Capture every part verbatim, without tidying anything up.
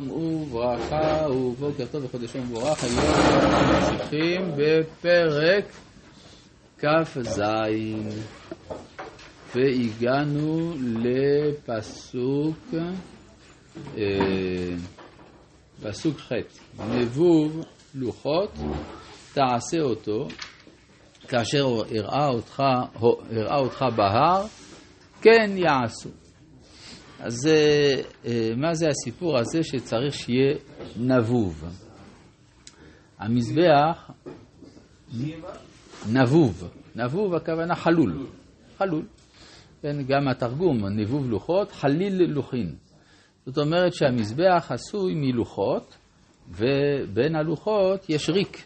וברכה ובוקר טוב וחודש ומבורך. היום אנחנו ממשיכים בפרק כ"ז והגענו לפסוק אה, פסוק ח': נבוב לוחות תעשה אותו כאשר הראה אותך הראה אותך בהר כן יעשו. אז מה זה הסיפור הזה שצריך שיהיה נבוב? המזבח נבוב, נבוב הכוונה חלול, חלול. גם התרגום נבוב לוחות, חליל לוחין. זאת אומרת שהמזבח עשוי מלוחות, ובין הלוחות יש ריק.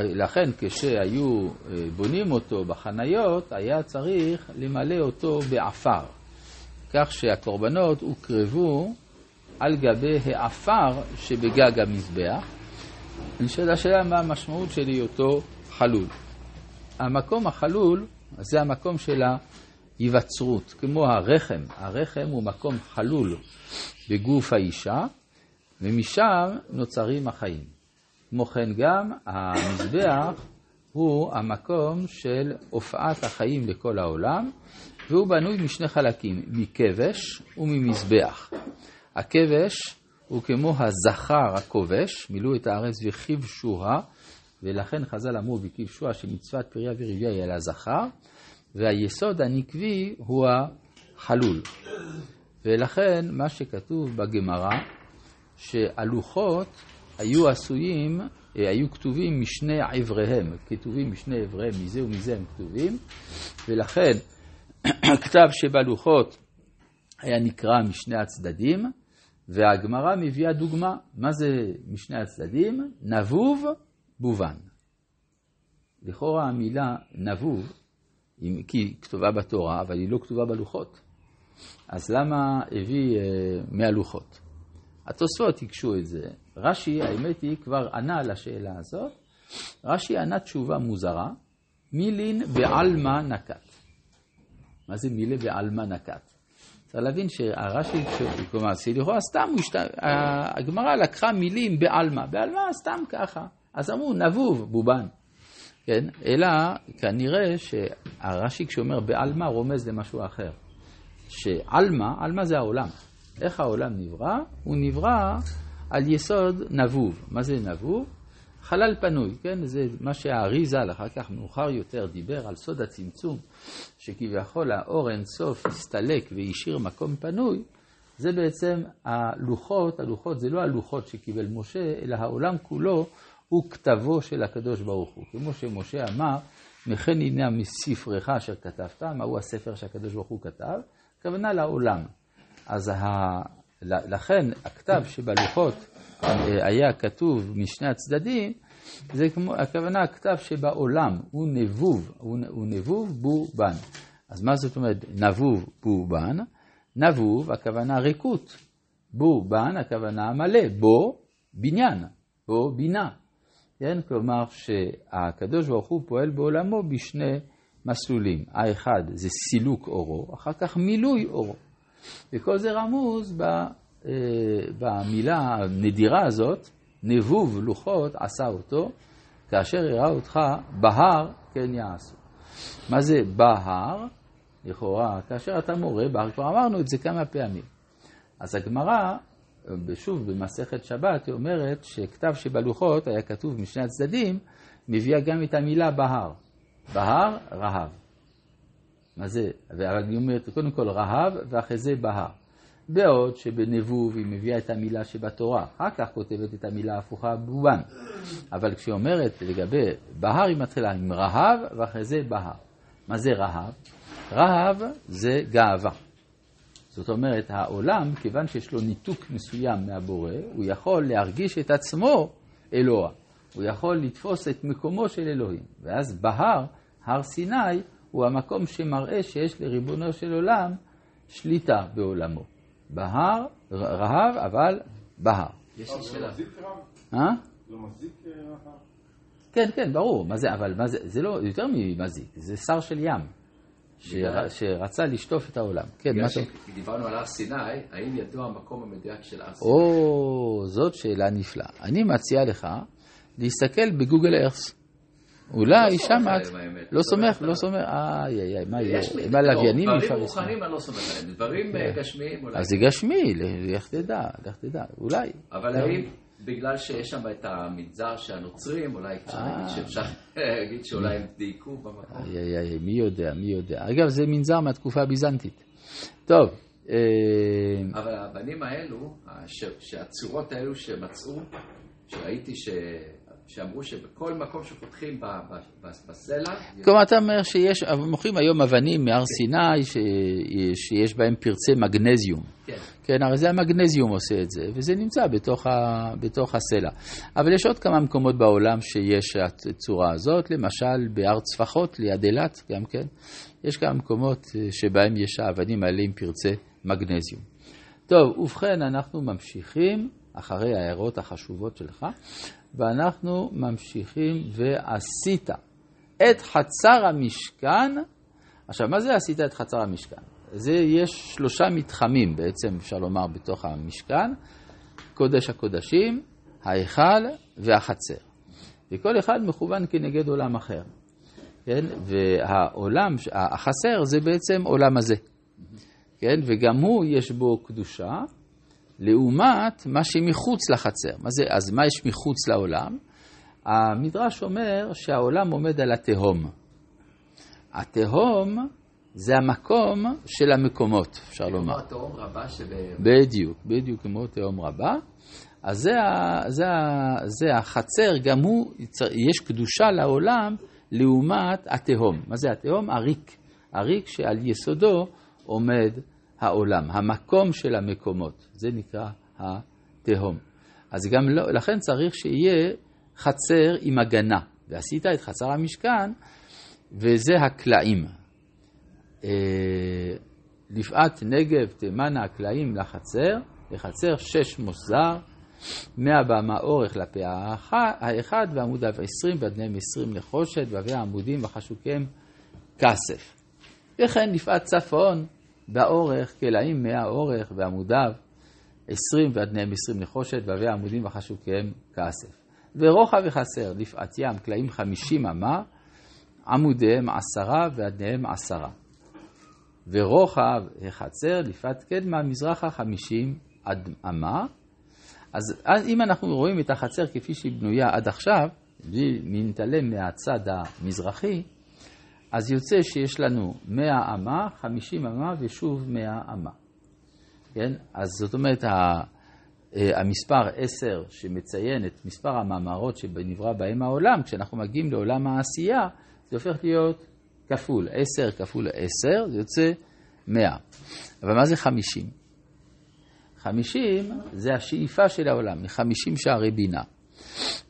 לכן כשהיו בונים אותו בחניות, היה צריך למלא אותו באפר. כך שהקורבנות הוקרבו על גבי האפר שבגג המזבח. נשאלת השאלה מה המשמעות של היותו חלול. המקום החלול זה המקום של ההיווצרות, כמו הרחם. הרחם הוא מקום חלול בגוף האישה, ומשם נוצרים החיים. כמו כן גם המזבח הוא המקום של הופעת החיים לכל העולם, והוא בנוי משני חלקים, מכבש וממזבח. הכבש הוא כמו הזכר הכובש, מילאו את הארץ וכבשוה, ולכן חז"ל אמרו בכבשוה שמצוות פריה ורבייה היא על הזכר, והיסוד הנקבי הוא החלול. ולכן מה שכתוב בגמרא, שהלוחות היו עשויים, היו כתובים משני עבריהם, כתובים משני עבריהם, מזה ומזה הם כתובים, ולכן הכתב שבלוחות היה נקרא משני הצדדים, והגמרא מביאה דוגמה. מה זה משני הצדדים? נבוב בובן. לכאורה המילה נבוב, כי היא כתובה בתורה, אבל היא לא כתובה בלוחות. אז למה הביא מהלוחות? התוספות הקשו את זה. רש"י, האמת היא, כבר ענה על השאלה הזאת. רש"י ענה תשובה מוזרה, מילין בעלמא נקט. מה זה מילה בעלמא נקט? צריך להבין שהרש"י, כלומר, סליחה, סתם, הגמרא לקחה מילים בעלמא, בעלמא סתם ככה, אז אמרו נבוב בובן, כן? אלא כנראה שהרש"י כשאומר בעלמא רומז למשהו אחר, שעלמא, עלמא זה העולם. איך העולם נברא? הוא נברא על יסוד נבוב. מה זה נבוב? חלל פנוי, כן? זה מה שהאריזה אחר כך מאוחר יותר דיבר על סוד הצמצום, שכביכול האור אינסוף הסתלק והשאיר מקום פנוי. זה בעצם הלוחות, הלוחות זה לא הלוחות שקיבל משה, אלא העולם כולו הוא כתבו של הקדוש ברוך הוא. כמו שמשה אמר, מכן הנה מספרך אשר כתבת, מהו הספר שהקדוש ברוך הוא כתב? הכוונה לעולם. אז ה... לכן הכתב שבלוחות היה כתוב משני הצדדים, זה כמו, הכוונה הכתב שבעולם הוא נבוב, הוא נבוב בובן. אז מה זאת אומרת נבוב בובן? נבוב הכוונה ריקות, בובן הכוונה מלא, בו בניין, בו בינה. כן? כלומר שהקדוש ברוך הוא פועל בעולמו בשני מסלולים, האחד זה סילוק אורו, אחר כך מילוי אורו. וכל זה רמוז במילה הנדירה הזאת, נבוב לוחות עשה אותו, כאשר הראה אותך בהר כן יעשו. מה זה בהר? לכאורה, כאשר אתה מורה, בהר כבר אמרנו את זה כמה פעמים. אז הגמרא, שוב במסכת שבת, היא אומרת שכתב שבלוחות היה כתוב משני הצדדים, מביאה גם את המילה בהר. בהר, רהב. מה זה? והיא אומרת, קודם כל רהב ואחרי זה בהר. בעוד שבנבוב היא מביאה את המילה שבתורה, אחר כך כותבת את המילה הפוכה בובן. אבל כשהיא אומרת לגבי בהר היא מתחילה עם רהב ואחרי זה בהר. מה זה רהב? רהב זה גאווה. זאת אומרת העולם, כיוון שיש לו ניתוק מסוים מהבורא, הוא יכול להרגיש את עצמו אלוה. הוא יכול לתפוס את מקומו של אלוהים. ואז בהר, הר סיני, הוא המקום שמראה שיש לריבונו של עולם שליטה בעולמו. בהר, רהב, אבל בהר. יש לי שאלה. אה? לא מזיק רהב? כן, כן, ברור. מה זה, אבל מה זה, זה לא יותר ממזיק, זה שר של ים. שרצה לשטוף את העולם. בגלל שדיברנו על הר סיני, האם ידוע המקום המדויק של הר סיני? או, זאת שאלה נפלאה. אני מציע לך להסתכל בגוגל ארס. אולי שם את לא סומך, לא סומך, איי איי איי, מה יהיה? דברים מוכנים אני לא סומך עליהם, דברים גשמיים אולי. אז זה גשמי, לך תדע, לך תדע, אולי. אבל האם בגלל שיש שם את המנזר שהנוצרים, אולי אפשר להגיד שאולי הם דייקו במקום. איי איי, מי יודע, מי יודע. אגב, זה מנזר מהתקופה הביזנטית. טוב. אבל הבנים האלו, שהצורות האלו שמצאו, שראיתי ש... שאמרו שבכל מקום שפותחים בסלע... כלומר, אתה אומר שיש, מוכרים היום אבנים מהר סיני שיש בהם פרצי מגנזיום. כן, הרי זה המגנזיום עושה את זה, וזה נמצא בתוך הסלע. אבל יש עוד כמה מקומות בעולם שיש הצורה הזאת, למשל בהר צפחות, ליד אילת גם כן. יש כמה מקומות שבהם יש האבנים האלה עם פרצי מגנזיום. טוב, ובכן, אנחנו ממשיכים אחרי ההערות החשובות שלך. ואנחנו ממשיכים, ועשית את חצר המשכן. עכשיו, מה זה עשית את חצר המשכן? זה יש שלושה מתחמים בעצם, אפשר לומר, בתוך המשכן. קודש הקודשים, ההיכל והחצר. וכל אחד מכוון כנגד עולם אחר. כן? והעולם, החסר זה בעצם עולם הזה. כן? וגם הוא יש בו קדושה. לעומת מה שמחוץ לחצר. מה זה? אז מה יש מחוץ לעולם? המדרש אומר שהעולם עומד על התהום. התהום זה המקום של המקומות, אפשר לומר. כמו התהום רבה של... בדיוק, בדיוק כמו תהום רבה. אז זה, זה, זה החצר, גם הוא, יש קדושה לעולם לעומת התהום. מה זה התהום? הריק. הריק שעל יסודו עומד העולם, המקום של המקומות, זה נקרא התהום. אז גם לא, לכן צריך שיהיה חצר עם הגנה, ועשית את חצר המשכן, וזה הקלעים. לפעת נגב תימנה הקלעים לחצר, לחצר שש מוסר, מהבמה אורך לפה האחד, ועמודיו עשרים, ועדניהם עשרים לחושת, ועבי העמודים וחשוקיהם כסף. וכן לפעת צפון, באורך, כלאים מאה אורך ועמודיו עשרים ועדניהם עשרים לחושת ועבי העמודים וחשוקיהם כסף. ורוחב וחסר לפעת ים, כלאים חמישים אמה, עמודיהם עשרה ועדניהם עשרה. ורוחב החצר לפעת קדמה מזרחה חמישים אמה. אז אם אנחנו רואים את החצר כפי שהיא בנויה עד עכשיו, מנתלם מהצד המזרחי, אז יוצא שיש לנו מאה אמה, חמישים אמה ושוב מאה אמה. כן? אז זאת אומרת, המספר עשר שמציין את מספר המאמרות שנברא בהם העולם, כשאנחנו מגיעים לעולם העשייה, זה הופך להיות כפול. עשר כפול עשר, זה יוצא מאה. אבל מה זה חמישים? חמישים זה השאיפה של העולם, מחמישים שערי בינה.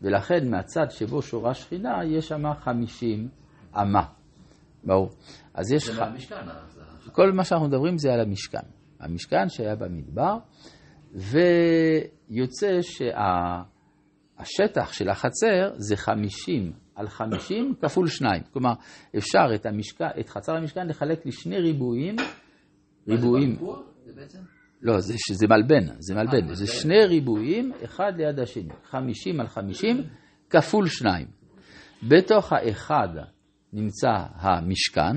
ולכן מהצד שבו שורה שכינה, יש שם חמישים אמה. ברור. אז יש ח... המשכן, כל מה שאנחנו מדברים זה על המשכן. המשכן שהיה במדבר, ויוצא שהשטח שה... של החצר זה חמישים על חמישים כפול שניים. כלומר, אפשר את, המשכ... את חצר המשכן לחלק לשני ריבועים. ריבועים... זה בקבור? זה בעצם? לא, זה, זה מלבן. זה מלבן. זה שני ריבועים, אחד ליד השני. חמישים על חמישים כפול שניים. בתוך האחד... נמצא המשכן,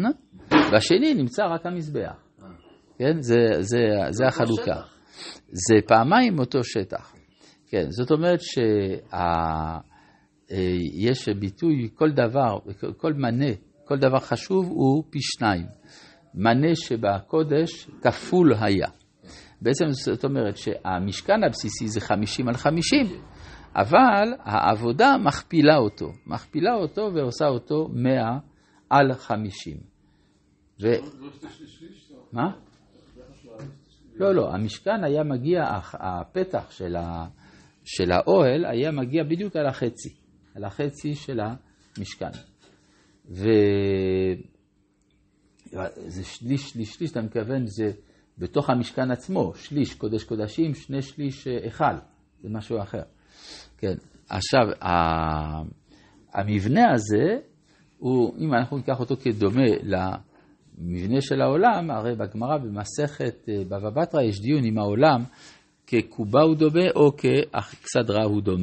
והשני נמצא רק המזבח. כן? זה, זה, זה החלוקה. זה פעמיים אותו שטח. כן, זאת אומרת שיש ביטוי, כל דבר, כל מנה, כל דבר חשוב הוא פי שניים. מנה שבקודש כפול היה. בעצם זאת אומרת שהמשכן הבסיסי זה חמישים על חמישים. אבל העבודה מכפילה אותו, מכפילה אותו ועושה אותו מאה על חמישים. ו... מה? לא, לא, המשכן היה מגיע, הפתח של, ה... של האוהל היה מגיע בדיוק על החצי, על החצי של המשכן. וזה שליש, שליש, שליש, אתה מכוון, זה בתוך המשכן עצמו, שליש קודש קודשים, שני שליש אחד, זה משהו אחר. כן, עכשיו, המבנה הזה, הוא, אם אנחנו ניקח אותו כדומה מבנה של העולם, הרי בגמרא במסכת בבא בתרא יש דיון אם העולם כקובה הוא דומה או ככסדרה הוא דומה.